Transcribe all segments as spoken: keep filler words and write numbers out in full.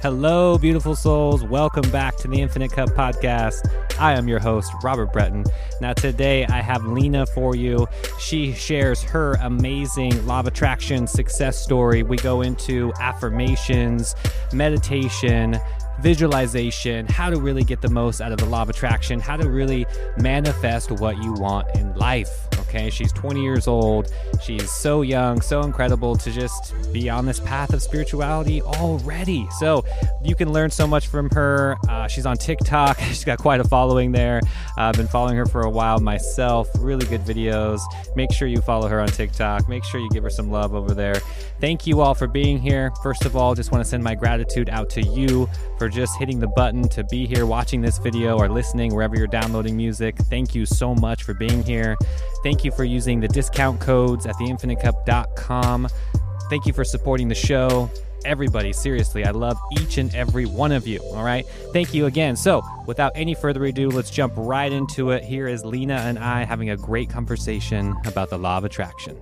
Hello, beautiful souls. Welcome back to the Infinite Cup podcast. I am your host, Robert Breton. Now, today I have Lina for you. She shares her amazing Law of Attraction success story. We go into affirmations, meditation, visualization, how to really get the most out of the Law of Attraction, how to really manifest what you want in life. Okay, she's twenty years old. She's so young, so incredible to just be on this path of spirituality already. So you can learn so much from her. Uh, she's on TikTok. She's got quite a following there. Uh, I've been following her for a while myself. Really good videos. Make sure you follow her on TikTok. Make sure you give her some love over there. Thank you all for being here. First of all, just want to send my gratitude out to you for just hitting the button to be here watching this video or listening wherever you're downloading music. Thank you so much for being here. Thank you for using the discount codes at the infinite cup dot com. Thank you for supporting the show. Everybody, seriously, I love each and every one of you. All right. Thank you again. So without any further ado, let's jump right into it. Here is Lina and I having a great conversation about the Law of Attraction.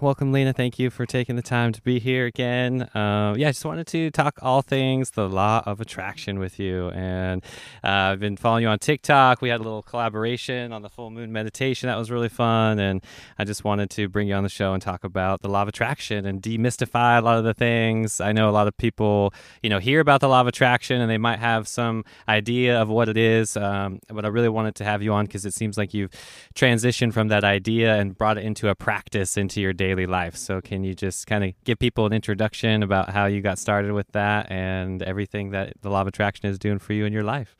Welcome, Lina. Thank you for taking the time to be here again. Uh, yeah, I just wanted to talk all things the Law of Attraction with you. And uh, I've been following you on TikTok. We had a little collaboration on the full moon meditation. That was really fun. And I just wanted to bring you on the show and talk about the Law of Attraction and demystify a lot of the things. I know a lot of people, you know, hear about the Law of Attraction and they might have some idea of what it is. Um, but I really wanted to have you on because it seems like you've transitioned from that idea and brought it into a practice, into your day. daily life. So can you just kind of give people an introduction about how you got started with that and everything that the Law of Attraction is doing for you in your life?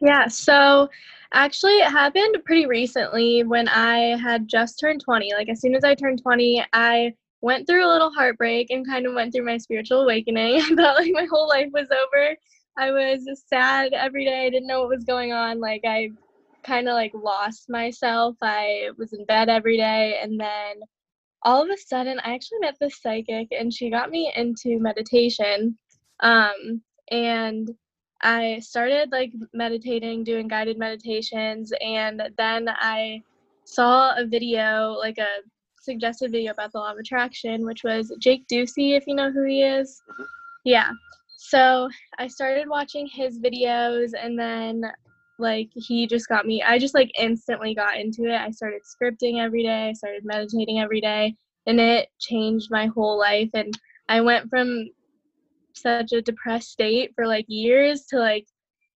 Yeah, so actually it happened pretty recently when I had just turned twenty. Like as soon as I turned twenty, I went through a little heartbreak and kind of went through my spiritual awakening. I thought like my whole life was over. I was sad every day. I didn't know what was going on. Like I kind of like lost myself. I was in bed every day, and then all of a sudden, I actually met this psychic, and she got me into meditation, um, and I started, like, meditating, doing guided meditations, and then I saw a video, like a suggested video about the Law of Attraction, which was Jake Ducey, if you know who he is. Yeah. So I started watching his videos, and then, like, he just got me, I just, like, instantly got into it. I started scripting every day, I started meditating every day, and it changed my whole life, and I went from such a depressed state for, like, years to, like,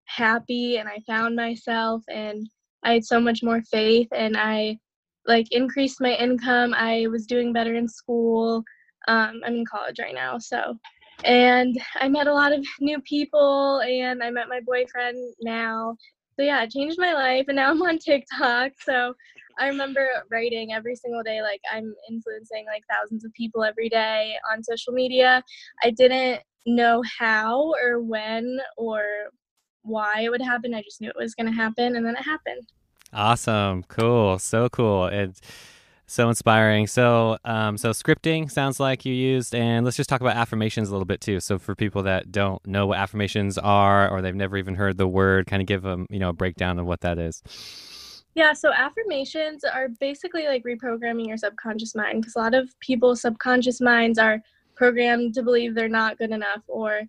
happy, and I found myself, and I had so much more faith, and I, like, increased my income, I was doing better in school, um, I'm in college right now, so... And I met a lot of new people, and I met my boyfriend now. So yeah, it changed my life, and now I'm on TikTok. So I remember writing every single day, like I'm influencing like thousands of people every day on social media. I didn't know how or when or why it would happen. I just knew it was going to happen, and then it happened. Awesome. Cool. So cool. It's so inspiring. So, um, so scripting sounds like you used, and let's just talk about affirmations a little bit too. So for people that don't know what affirmations are, or they've never even heard the word, kind of give them, you know, a breakdown of what that is. Yeah. So affirmations are basically like reprogramming your subconscious mind, because a lot of people's subconscious minds are programmed to believe they're not good enough, or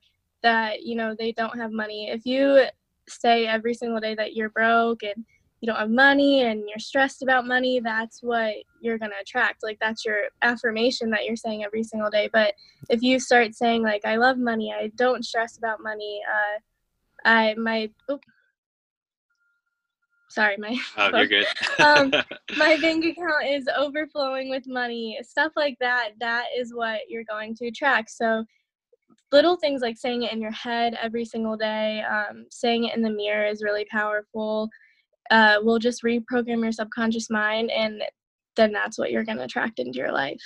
that, you know, they don't have money. If you say every single day that you're broke and you don't have money and you're stressed about money, that's what you're going to attract. Like that's your affirmation that you're saying every single day. But if you start saying like, I love money, I don't stress about money. Uh, I, my, oops. Sorry, my, oh, you're good. um, my bank account is overflowing with money, stuff like that. That is what you're going to attract. So little things like saying it in your head every single day, um, saying it in the mirror is really powerful. Uh, we'll just reprogram your subconscious mind, and then that's what you're going to attract into your life.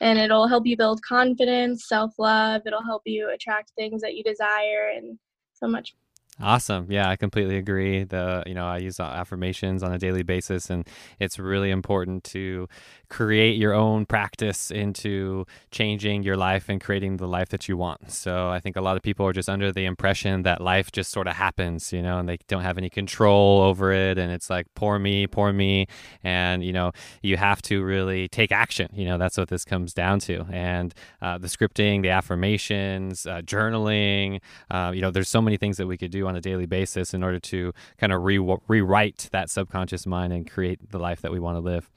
And it'll help you build confidence, self-love. It'll help you attract things that you desire and so much. Awesome. Yeah, I completely agree. The, you know, I use affirmations on a daily basis, and it's really important to create your own practice into changing your life and creating the life that you want. So I think a lot of people are just under the impression that life just sort of happens, you know, and they don't have any control over it. And it's like, poor me, poor me. And, you know, you have to really take action. You know, that's what this comes down to. And uh, the scripting, the affirmations, uh, journaling, uh, you know, there's so many things that we could do on a daily basis in order to kind of re- rewrite that subconscious mind and create the life that we want to live.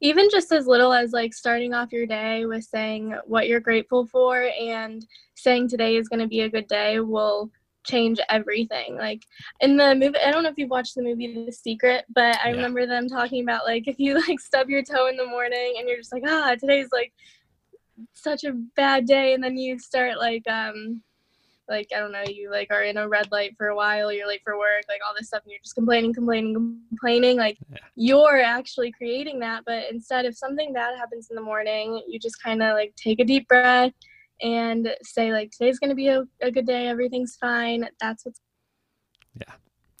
Even just as little as like starting off your day with saying what you're grateful for and saying today is going to be a good day will change everything. Like in the movie, I don't know if you've watched the movie The Secret, but I yeah. remember them talking about like if you like stub your toe in the morning and you're just like, ah, today's like such a bad day. And then you start like, um, like, I don't know, you like are in a red light for a while, you're late for work, like all this stuff, and you're just complaining, complaining, complaining. Like yeah. you're actually creating that. But instead, if something bad happens in the morning, you just kind of like take a deep breath and say like, today's going to be a, a good day. Everything's fine. That's what's. Yeah.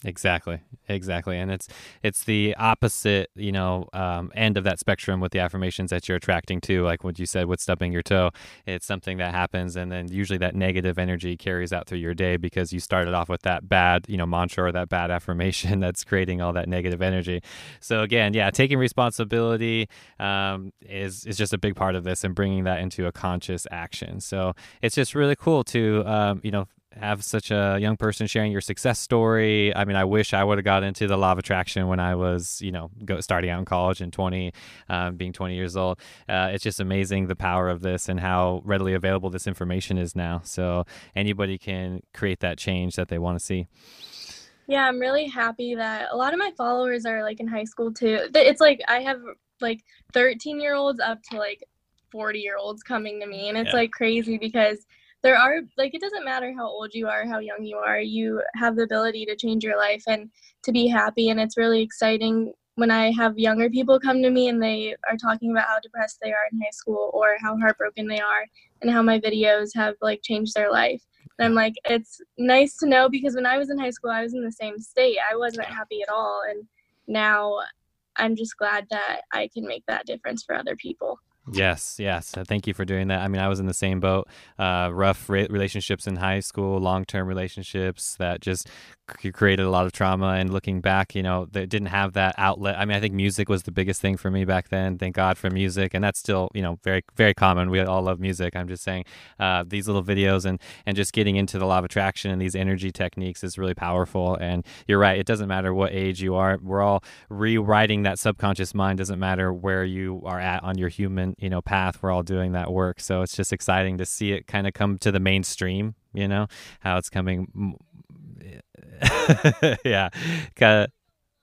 Exactly. Exactly. And it's it's the opposite, you know, um, end of that spectrum with the affirmations that you're attracting to, like what you said with stubbing your toe. It's something that happens. And then usually that negative energy carries out through your day because you started off with that bad, you know, mantra or that bad affirmation that's creating all that negative energy. So again, yeah, taking responsibility um, is, is just a big part of this and bringing that into a conscious action. So it's just really cool to, um, you know, have such a young person sharing your success story. I mean, I wish I would have got into the Law of Attraction when I was, you know, go, starting out in college and twenty, um, being twenty years old. Uh, it's just amazing the power of this and how readily available this information is now. So anybody can create that change that they want to see. Yeah, I'm really happy that a lot of my followers are like in high school too. It's like I have like thirteen year olds up to like forty year olds coming to me, and it's yeah. like crazy because there are, like, it doesn't matter how old you are, how young you are, you have the ability to change your life and to be happy. And it's really exciting when I have younger people come to me and they are talking about how depressed they are in high school or how heartbroken they are and how my videos have, like, changed their life. And I'm like, it's nice to know, because when I was in high school, I was in the same state. I wasn't happy at all. And now I'm just glad that I can make that difference for other people. Yes. Yes. Thank you for doing that. I mean, I was in the same boat, uh, rough re- relationships in high school, long-term relationships that just c- created a lot of trauma. And looking back, you know, they didn't have that outlet. I mean, I think music was the biggest thing for me back then. Thank God for music. And that's still, you know, very, very common. We all love music. I'm just saying uh, these little videos and, and just getting into the Law of Attraction and these energy techniques is really powerful. And you're right. It doesn't matter what age you are. We're all rewriting that subconscious mind. Doesn't matter where you are at on your human, you know, path. We're all doing that work. So it's just exciting to see it kind of come to the mainstream, you know, how it's coming. Yeah. Kinda.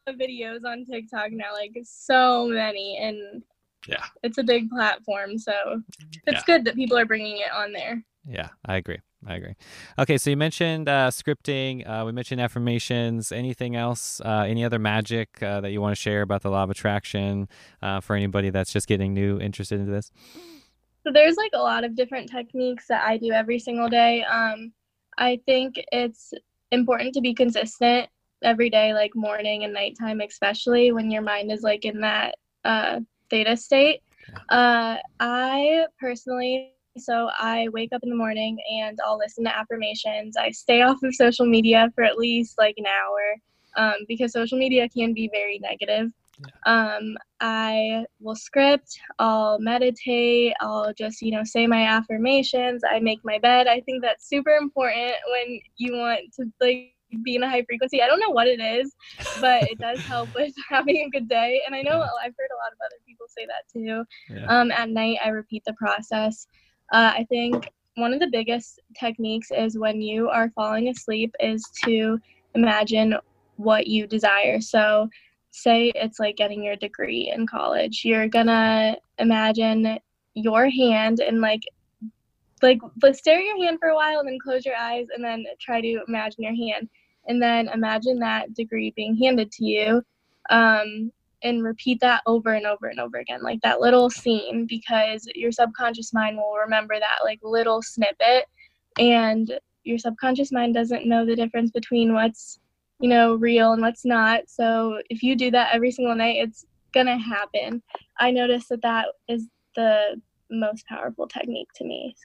Videos on TikTok now, like so many. And yeah, it's a big platform. So it's yeah. good that people are bringing it on there. Yeah, I agree. I agree. Okay, so you mentioned uh, scripting. Uh, we mentioned affirmations. Anything else? Uh, any other magic uh, that you want to share about the Law of Attraction uh, for anybody that's just getting new, interested into this? So there's like a lot of different techniques that I do every single day. Um, I think it's important to be consistent every day, like morning and nighttime, especially when your mind is like in that uh, theta state. Uh, I personally... So I wake up in the morning and I'll listen to affirmations. I stay off of social media for at least like an hour um, because social media can be very negative. Yeah. Um, I will script, I'll meditate, I'll just, you know, say my affirmations. I make my bed. I think that's super important when you want to like be in a high frequency. I don't know what it is, but it does help with having a good day. And I know I've heard a lot of other people say that too. Yeah. Um, at night, I repeat the process. Uh, I think one of the biggest techniques is when you are falling asleep is to imagine what you desire. So say it's like getting your degree in college. You're going to imagine your hand and like like stare at your hand for a while and then close your eyes and then try to imagine your hand. And then imagine that degree being handed to you um, and repeat that over and over and over again, like that little scene, because your subconscious mind will remember that like little snippet. And your subconscious mind doesn't know the difference between what's, you know, real and what's not. So if you do that every single night, it's gonna happen. I noticed that that is the most powerful technique to me.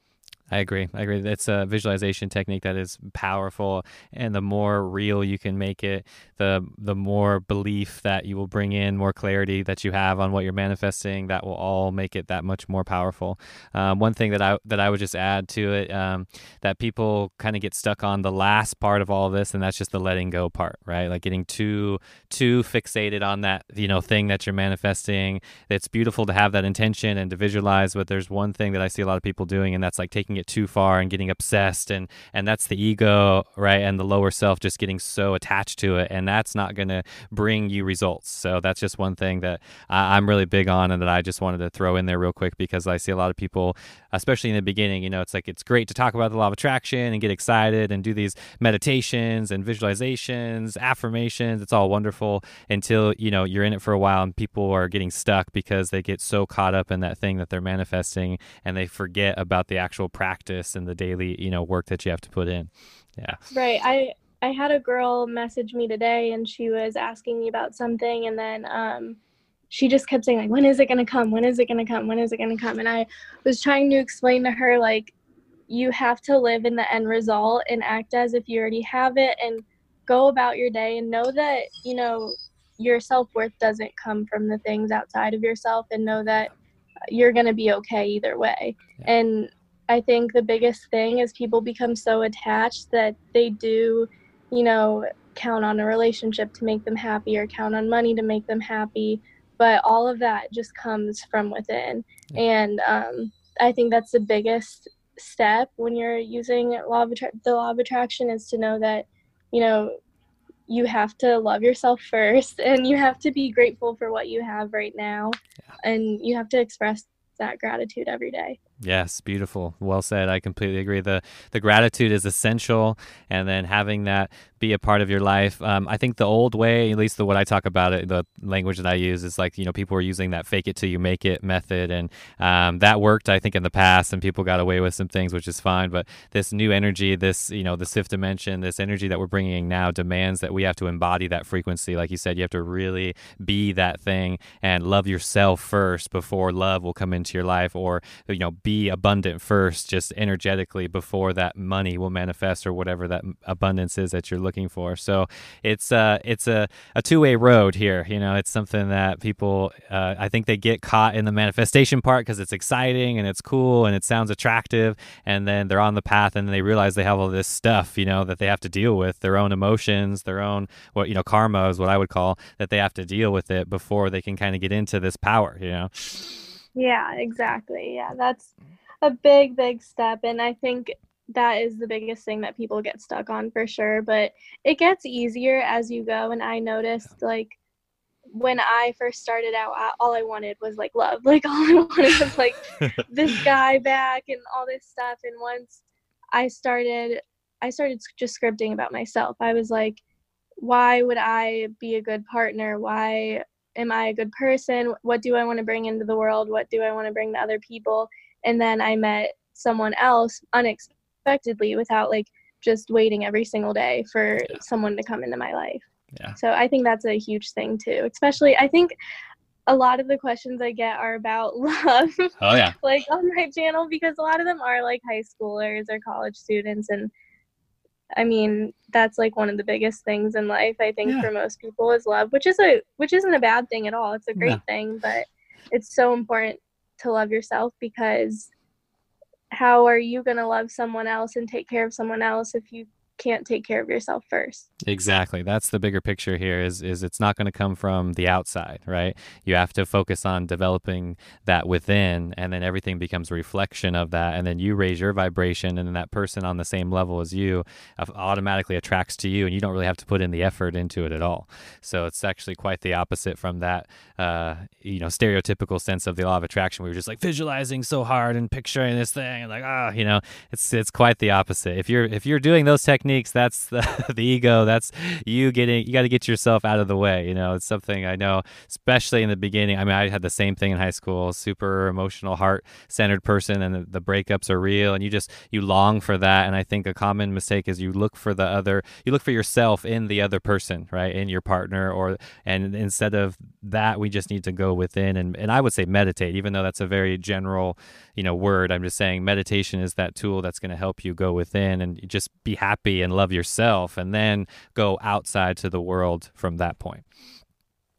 I agree. I agree. It's a visualization technique that is powerful, and the more real you can make it, the the more belief that you will bring in, more clarity that you have on what you're manifesting. That will all make it that much more powerful. Um, one thing that I that I would just add to it, um, that people kind of get stuck on the last part of all of this, and that's just the letting go part, right? Like getting too too fixated on that, you know, thing that you're manifesting. It's beautiful to have that intention and to visualize, but there's one thing that I see a lot of people doing, and that's like taking it too far and getting obsessed, and and that's the ego, right, and the lower self just getting so attached to it, and that's not going to bring you results. So that's just one thing that I, I'm really big on, and that I just wanted to throw in there real quick, because I see a lot of people, especially in the beginning, you know, it's like it's great to talk about the law of attraction and get excited and do these meditations and visualizations, affirmations, it's all wonderful until, you know, you're in it for a while and people are getting stuck because they get so caught up in that thing that they're manifesting, and they forget about the actual practice practice and the daily, you know, work that you have to put in. Yeah. Right. I, I had a girl message me today, and she was asking me about something. And then um, she just kept saying, like, when is it going to come? When is it going to come? When is it going to come? And I was trying to explain to her, like, you have to live in the end result and act as if you already have it, and go about your day, and know that, you know, your self-worth doesn't come from the things outside of yourself, and know that you're going to be okay either way. Yeah. And I think the biggest thing is people become so attached that they do, you know, count on a relationship to make them happy, or count on money to make them happy. But all of that just comes from within. Yeah. And um, I think that's the biggest step when you're using law of attra- the law of attraction, is to know that, you know, you have to love yourself first, and you have to be grateful for what you have right now. Yeah. And you have to express that gratitude every day. Yes, beautiful. Well said. I completely agree. The the gratitude is essential, and then having that be a part of your life. Um, I think the old way, at least the what I talk about it, the language that I use is like, you know, people were using that fake it till you make it method, and um, that worked, I think, in the past, and people got away with some things, which is fine. But this new energy, this, you know, the fifth dimension, this energy that we're bringing now demands that we have to embody that frequency. Like you said, you have to really be that thing and love yourself first before love will come into your life, or, you know, be Be abundant first, just energetically, before that money will manifest, or whatever that abundance is that you're looking for. So it's uh, it's a, a two-way road here. You know, it's something that people, uh, I think they get caught in the manifestation part because it's exciting and it's cool and it sounds attractive, and then they're on the path and they realize they have all this stuff, you know, that they have to deal with, their own emotions, their own, what, you know, karma is what I would call, that they have to deal with it before they can kind of get into this power, you know? Yeah, exactly. Yeah, that's a big, big step. And I think that is the biggest thing that people get stuck on, for sure. But it gets easier as you go. And I noticed, like, when I first started out, I, all I wanted was, like, love. Like, all I wanted was, like, this guy back and all this stuff. And once I started, I started just scripting about myself. I was like, why would I be a good partner? Why am I a good person? What do I want to bring into the world? What do I want to bring to other people? And then I met someone else unexpectedly, without, like, just waiting every single day for yeah. someone to come into my life. Yeah. So I think that's a huge thing too. Especially, I think a lot of the questions I get are about love. Oh yeah. Like, on my channel, because a lot of them are, like, high schoolers or college students, and I mean, that's, like, one of the biggest things in life, I think, yeah. for most people, is love, which is a which isn't a bad thing at all. It's a great no. thing, but it's so important to love yourself, because how are you going to love someone else and take care of someone else if you can't take care of yourself first? Exactly. That's the bigger picture here, is is it's not going to come from the outside, right? You have to focus on developing that within, and then everything becomes a reflection of that, and then you raise your vibration, and then that person on the same level as you automatically attracts to you, and you don't really have to put in the effort into it at all. So it's actually quite the opposite from that uh, you know, stereotypical sense of the law of attraction. We were just, like, visualizing so hard and picturing this thing, and, like, ah, oh, you know, it's it's quite the opposite. If you're if you're doing those techniques, techniques, that's the, the ego. That's you getting, you got to get yourself out of the way. You know, it's something I know, especially in the beginning. I mean, I had the same thing in high school, super emotional, heart-centered person, and the, the breakups are real, and you just, you long for that. And I think a common mistake is you look for the other, you look for yourself in the other person, right? In your partner, or, and instead of that, we just need to go within. And, and I would say meditate, even though that's a very general, you know, word. I'm just saying meditation is that tool that's going to help you go within and just be happy and love yourself, and then go outside to the world from that point.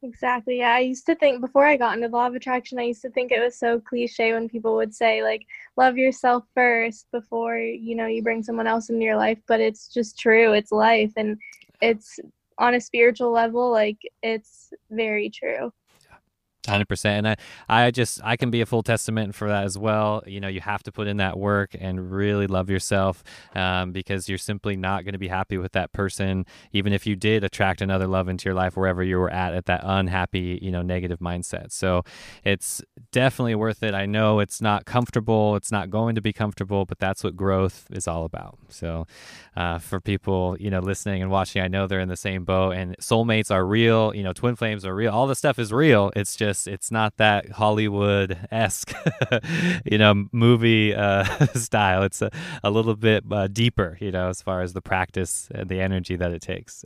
Exactly. Yeah. I used to think, before I got into the law of attraction, I used to think it was so cliche when people would say, like, love yourself first before, you know, you bring someone else into your life. But it's just true. It's life. And it's on a spiritual level, like, it's very true. one hundred percent. And I, I just, I can be a full testament for that as well. You know, you have to put in that work and really love yourself, um, because you're simply not going to be happy with that person. Even if you did attract another love into your life, wherever you were at, at that unhappy, you know, negative mindset. So it's definitely worth it. I know it's not comfortable. It's not going to be comfortable, but that's what growth is all about. So uh, for people, you know, listening and watching, I know they're in the same boat, and soulmates are real, you know, twin flames are real. All this stuff is real. It's just, it's not that Hollywood-esque, you know, movie uh, style. It's a, a little bit uh, deeper, you know, as far as the practice and the energy that it takes.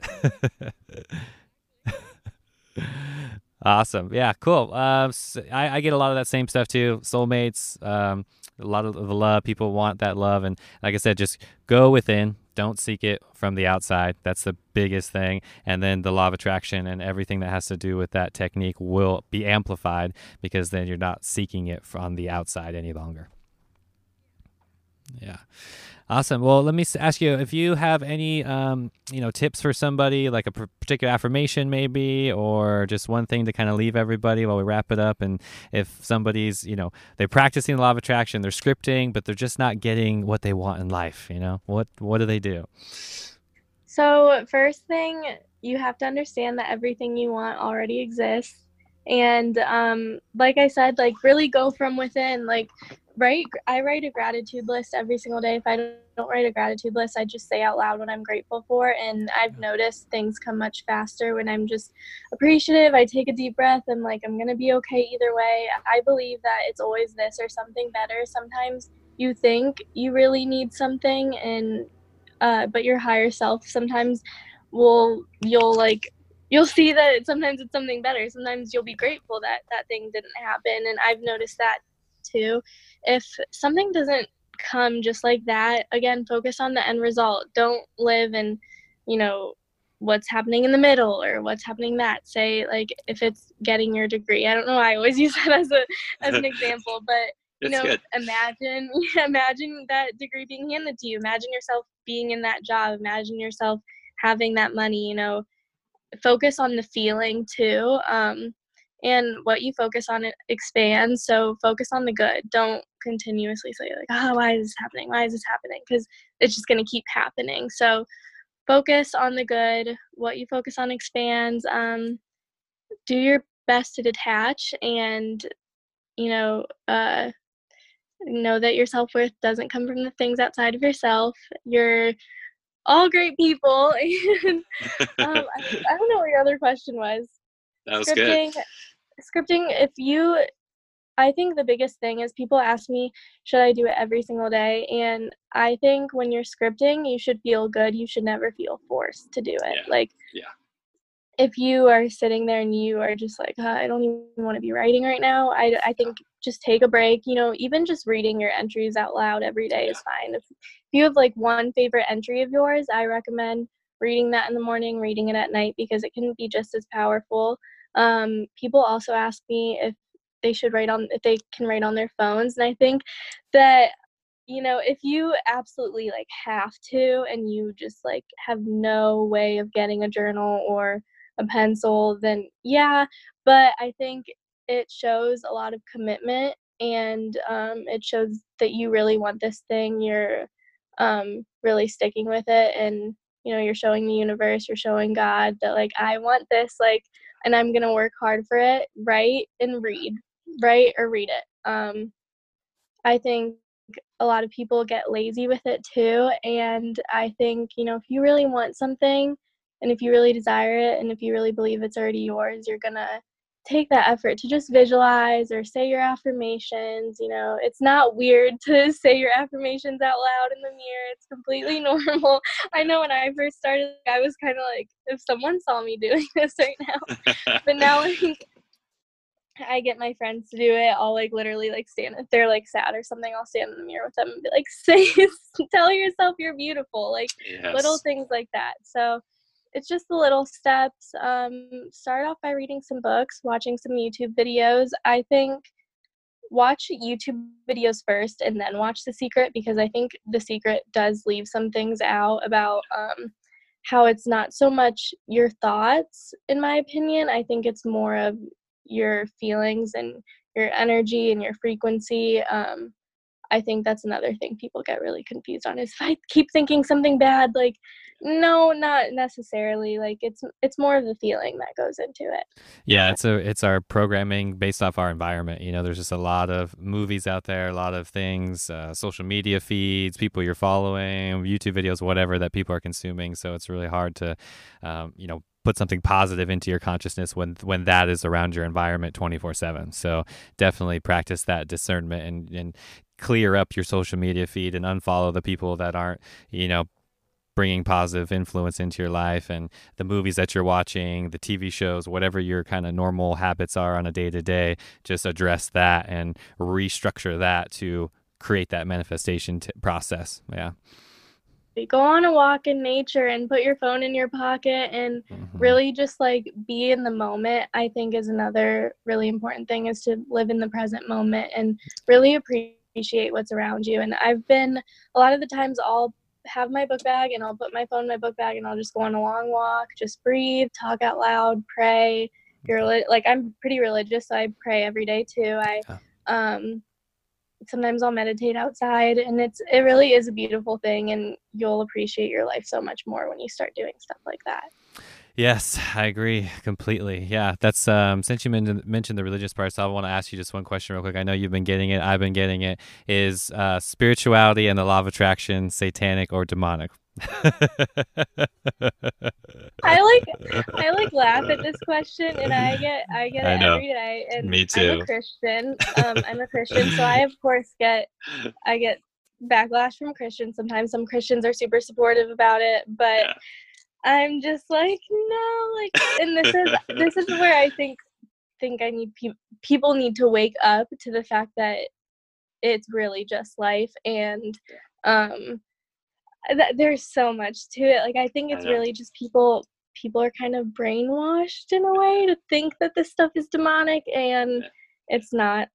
Awesome. Yeah, cool. Um, so I, I get a lot of that same stuff too. Soulmates, um, a lot of the love. People want that love. And like I said, just go within. Don't seek it from the outside. That's the biggest thing. And then the law of attraction and everything that has to do with that technique will be amplified, because then you're not seeking it from the outside any longer. Yeah. Awesome. Well, let me ask you, if you have any, um, you know, tips for somebody, like a particular affirmation maybe, or just one thing to kind of leave everybody while we wrap it up. And if somebody's, you know, they're practicing the law of attraction, they're scripting, but they're just not getting what they want in life, you know, what, what do they do? So first thing, you have to understand that everything you want already exists. And um, like I said, like, really go from within, like, Right, I write a gratitude list every single day. If I don't write a gratitude list, I just say out loud what I'm grateful for. And I've noticed things come much faster when I'm just appreciative. I take a deep breath. I'm like, I'm going to be okay either way. I believe that it's always this or something better. Sometimes you think you really need something, and uh, but your higher self sometimes will, you'll like, you'll see that sometimes it's something better. Sometimes you'll be grateful that that thing didn't happen. And I've noticed that too. If something doesn't come just like that, again, focus on the end result. Don't live in, you know, what's happening in the middle or what's happening that. Say, like, if it's getting your degree, I don't know why I always use that as a as an example, but you know, good. imagine imagine that degree being handed to you. Imagine yourself being in that job. Imagine yourself having that money. You know, focus on the feeling too. Um, And what you focus on, it expands. So focus on the good. Don't continuously say, like, oh, why is this happening? Why is this happening? Because it's just going to keep happening. So focus on the good. What you focus on expands. Um, do your best to detach, and, you know, uh, know that your self-worth doesn't come from the things outside of yourself. You're all great people. And um, I, I don't know what your other question was. That was scripting, good. Scripting, if you, I think the biggest thing is people ask me, should I do it every single day? And I think when you're scripting, you should feel good. You should never feel forced to do it. Yeah. Like, yeah. If you are sitting there and you are just like, oh, I don't even want to be writing right now, I, I think just take a break. You know, even just reading your entries out loud every day yeah. is fine. If, if you have like one favorite entry of yours, I recommend reading that in the morning, reading it at night, because it can be just as powerful. Um, people also ask me if they should write on, if they can write on their phones. And I think that, you know, if you absolutely like have to, and you just like have no way of getting a journal or a pencil, then yeah. But I think it shows a lot of commitment, and, um, it shows that you really want this thing. You're, um, really sticking with it, and, you know, you're showing the universe, you're showing God that, like, I want this, like, and I'm going to work hard for it. Write and read, write or read it. Um, I think a lot of people get lazy with it too. And I think, you know, if you really want something and if you really desire it and if you really believe it's already yours, you're going to take that effort to just visualize or say your affirmations. You know, it's not weird to say your affirmations out loud in the mirror. It's completely normal. I know when I first started, I was kind of like, if someone saw me doing this right now. But now, like, I get my friends to do it. I'll like literally like stand, if they're like sad or something, I'll stand in the mirror with them and be like, say, tell yourself you're beautiful. Like yes. Little things like that. So it's just the little steps. Um, start off by reading some books, watching some YouTube videos. I think watch YouTube videos first and then watch The Secret, because I think The Secret does leave some things out about um, how it's not so much your thoughts, in my opinion. I think it's more of your feelings and your energy and your frequency. Um, I think that's another thing people get really confused on, is if I keep thinking something bad, like, no, not necessarily. Like it's, it's more of the feeling that goes into it. Yeah. It's a, it's our programming based off our environment. You know, there's just a lot of movies out there, a lot of things, uh, social media feeds, people you're following, YouTube videos, whatever that people are consuming. So it's really hard to, um, you know, put something positive into your consciousness when when that is around your environment twenty-four seven. So definitely practice that discernment and, and clear up your social media feed and unfollow the people that aren't, you know, bringing positive influence into your life, and the movies that you're watching, the T V shows, whatever your kind of normal habits are on a day-to-day, just address that and restructure that to create that manifestation t- process. Yeah. Go on a walk in nature and put your phone in your pocket and mm-hmm. really just like be in the moment, I think, is another really important thing, is to live in the present moment and really appreciate what's around you. And I've been, a lot of the times I'll have my book bag and I'll put my phone in my book bag and I'll just go on a long walk, just breathe, talk out loud, pray. You're li- like, I'm pretty religious, so I pray every day too. I, um, sometimes I'll meditate outside, and it's, it really is a beautiful thing, and you'll appreciate your life so much more when you start doing stuff like that. Yes, I agree completely. Yeah, that's um, since you men- mentioned the religious part, so I want to ask you just one question real quick. I know you've been getting it. I've been getting it. Is uh, spirituality and the law of attraction satanic or demonic? I like I like laugh at this question, and I get I get it I every day. And me too. I'm a Christian. Um, I'm a Christian, so I of course get I get backlash from Christians sometimes. Some Christians are super supportive about it, but yeah. I'm just like, no, like, and this is this is where I think think I need pe- people need to wake up to the fact that it's really just life, and um. That there's so much to it. Like, I think it's I really just people people are kind of brainwashed in a way to think that this stuff is demonic, and yeah. It's not.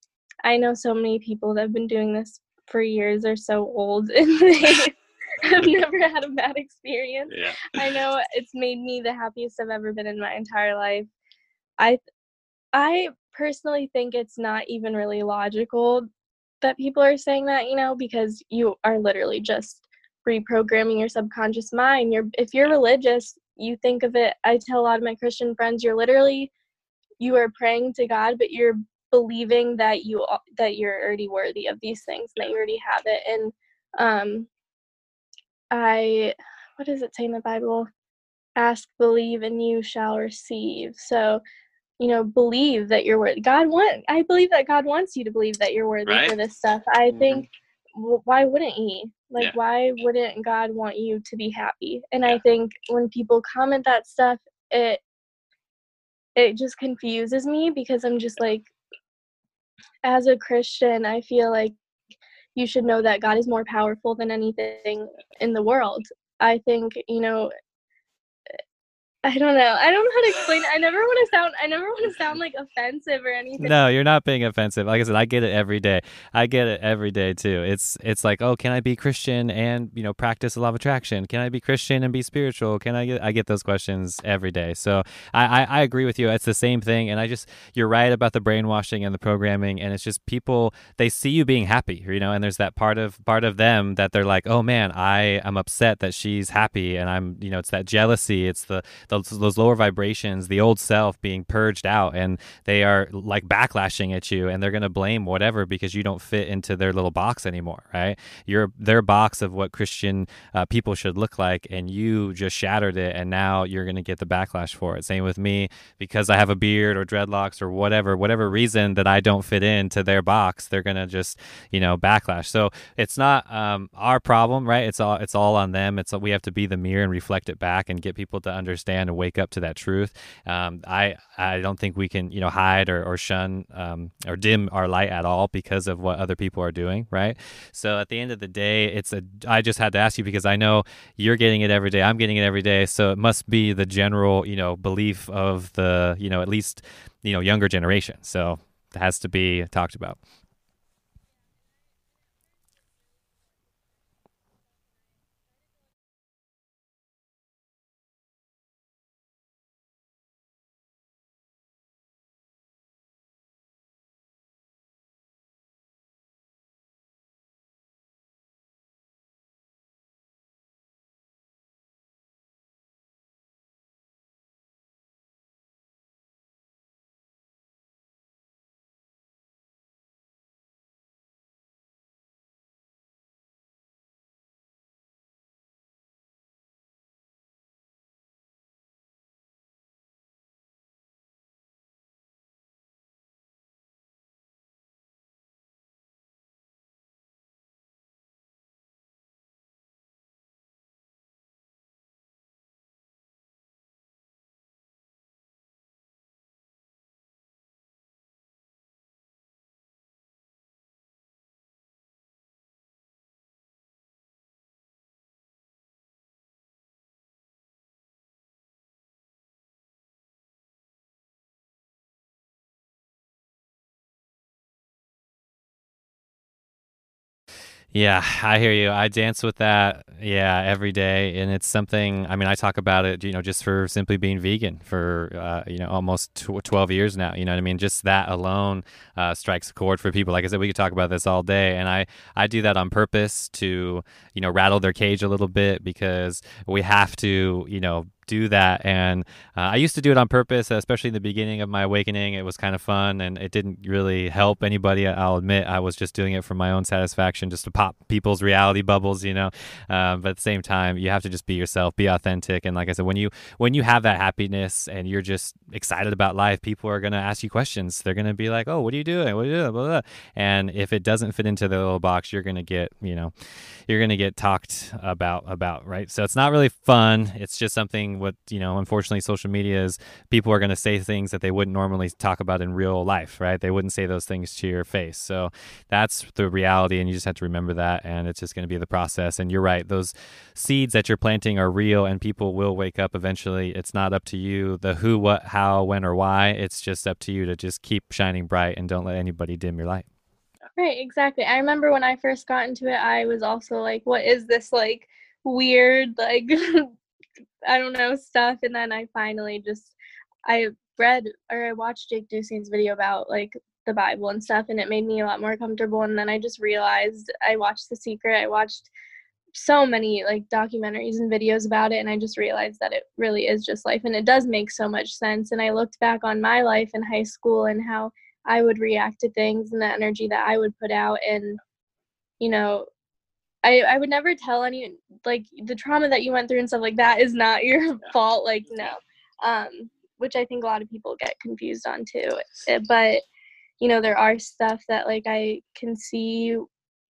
I know so many people that have been doing this for years are so old, and they have never had a bad experience. Yeah. I know it's made me the happiest I've ever been in my entire life. I I personally think it's not even really logical that people are saying that, you know, because you are literally just reprogramming your subconscious mind. You're, if you're religious, you think of it, I tell a lot of my Christian friends, you're literally, you are praying to God, but you're believing that you that you're already worthy of these things, and that you already have it. And um I what does it say in the Bible? Ask, believe, and you shall receive. So, you know, believe that you're worthy. God want I believe that God wants you to believe that you're worthy, right? For this stuff. I mm-hmm. think, why wouldn't he? Like, yeah. Why wouldn't God want you to be happy? And yeah. I think when people comment that stuff, it it just confuses me, because I'm just like, as a Christian, I feel like you should know that God is more powerful than anything in the world. I think, you know, I don't know. I don't know how to explain it. I never want to sound I never want to sound like offensive or anything. No, you're not being offensive. Like I said, I get it every day. I get it every day too. It's it's like, "Oh, can I be Christian and, you know, practice the law of attraction? Can I be Christian and be spiritual? Can I get I get those questions every day." So, I, I I agree with you. It's the same thing, and I just you're right about the brainwashing and the programming, and it's just people, they see you being happy, you know, and there's that part of part of them that they're like, "Oh man, I am upset that she's happy," and I'm, you know, it's that jealousy, it's the those, those lower vibrations, the old self being purged out, and they are like backlashing at you, and they're going to blame whatever because you don't fit into their little box anymore, right? Your their box of what Christian uh, people should look like, and you just shattered it, and now you're going to get the backlash for it. Same with me, because I have a beard or dreadlocks or whatever, whatever reason that I don't fit into their box, they're going to just, you know, backlash. So it's not um, our problem, right? It's all it's all on them. It's we have to be the mirror and reflect it back and get people to understand and wake up to that truth. Um, I I don't think we can, you know, hide or, or shun um, or dim our light at all because of what other people are doing, right? So at the end of the day, it's a I just had to ask you because I know you're getting it every day. I'm getting it every day. So it must be the general, you know, belief of the, you know, at least, you know, younger generation. So it has to be talked about. Yeah, I hear you. I dance with that, yeah, every day. And it's something, I mean, I talk about it, you know, just for simply being vegan for, uh, you know, almost twelve years now. You know what I mean? Just that alone uh, strikes a chord for people. Like I said, we could talk about this all day. And I, I do that on purpose to, you know, rattle their cage a little bit because we have to, you know, do that. And uh, I used to do it on purpose, especially in the beginning of my awakening. It was kind of fun and it didn't really help anybody. I'll admit I was just doing it for my own satisfaction, just to pop people's reality bubbles, you know. Uh, but at the same time, you have to just be yourself, be authentic. And like I said, when you when you have that happiness and you're just excited about life, people are going to ask you questions. They're going to be like, oh, what are you doing? What are you doing? Blah, blah, blah. And if it doesn't fit into their little box, you're going to get, you know, you're going to get talked about, about, right? So it's not really fun. It's just something what, you know, unfortunately, social media is people are going to say things that they wouldn't normally talk about in real life, right? They wouldn't say those things to your face. So that's the reality. And you just have to remember that. And it's just going to be the process. And you're right. Those seeds that you're planting are real and people will wake up eventually. It's not up to you, the who, what, how, when, or why. It's just up to you to just keep shining bright and don't let anybody dim your light. Right. Exactly. I remember when I first got into it, I was also like, what is this like weird, like, I don't know, stuff. And then I finally just, I read or I watched Jake Ducey's video about like the Bible and stuff, and it made me a lot more comfortable. And then I just realized, I watched The Secret, I watched so many like documentaries and videos about it, and I just realized that it really is just life, and it does make so much sense. And I looked back on my life in high school and how I would react to things and the energy that I would put out, and you know, I, I would never tell any, like, the trauma that you went through and stuff like that is not your fault, like, no, um, which I think a lot of people get confused on, too, but, you know, there are stuff that, like, I can see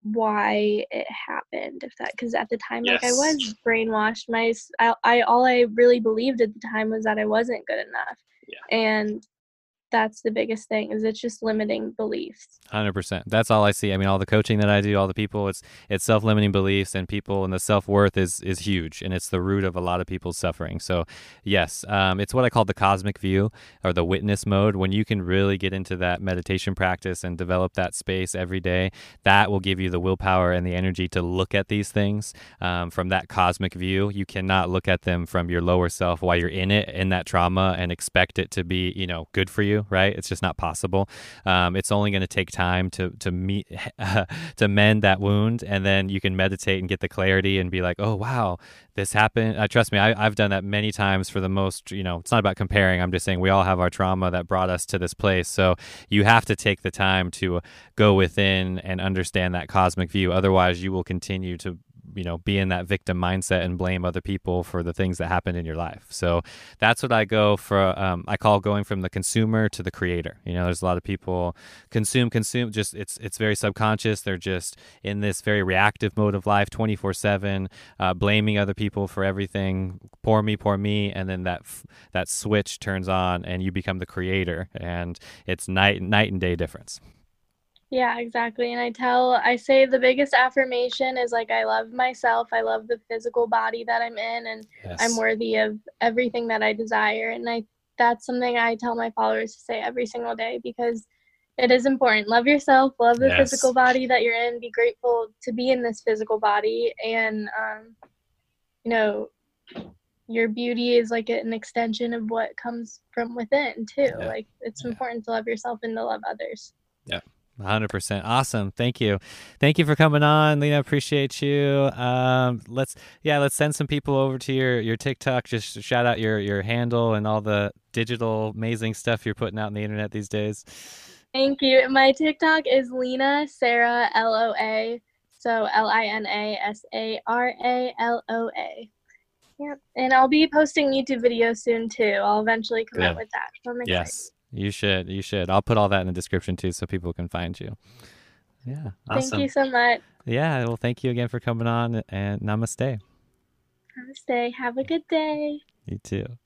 why it happened, if that, because at the time, yes. like, I was brainwashed, my, I, I, all I really believed at the time was that I wasn't good enough, yeah. and that's the biggest thing is it's just limiting beliefs. one hundred percent. That's all I see. I mean, all the coaching that I do, all the people, it's it's self-limiting beliefs and people, and the self-worth is is huge, and it's the root of a lot of people's suffering. So yes, um, it's what I call the cosmic view or the witness mode. When you can really get into that meditation practice and develop that space every day, that will give you the willpower and the energy to look at these things um, from that cosmic view. You cannot look at them from your lower self while you're in it, in that trauma, and expect it to be, you know, good for you. do, right? It's just not possible. Um, it's only going to take time to to meet uh, to mend that wound, and then you can meditate and get the clarity and be like, oh wow, this happened. Uh, trust me, I, I've done that many times. For the most, you know, it's not about comparing. I'm just saying we all have our trauma that brought us to this place. So you have to take the time to go within and understand that cosmic view. Otherwise, you will continue to, you know, be in that victim mindset and blame other people for the things that happened in your life. So that's what I go for. Um, I call going from the consumer to the creator. You know, there's a lot of people consume, consume, just it's, it's very subconscious. They're just in this very reactive mode of life, twenty-four seven, uh, blaming other people for everything. Poor me, poor me. And then that, that switch turns on and you become the creator, and it's night night and day difference. Yeah, exactly. And I tell, I say the biggest affirmation is like, I love myself. I love the physical body that I'm in, and yes, I'm worthy of everything that I desire. And I, that's something I tell my followers to say every single day, because it is important. Love yourself, love the yes. physical body that you're in, be grateful to be in this physical body. And, um, you know, your beauty is like an extension of what comes from within too. Yeah. Like it's yeah. important to love yourself and to love others. Yeah. one hundred percent. Awesome. Thank you. Thank you for coming on, Lina. Appreciate you. Um, let's, yeah, let's send some people over to your, your TikTok. Just shout out your, your handle and all the digital amazing stuff you're putting out on the internet these days. Thank you. My TikTok is Lina Sara L O A. So L I N A S A R A L O A. Yep. And I'll be posting YouTube videos soon too. I'll eventually come yeah. out with that. So I'm excited. Yes. You should. You should. I'll put all that in the description too, so people can find you. Yeah. Awesome. Thank you so much. Yeah. Well, thank you again for coming on, and namaste. Namaste. Have a good day. You too.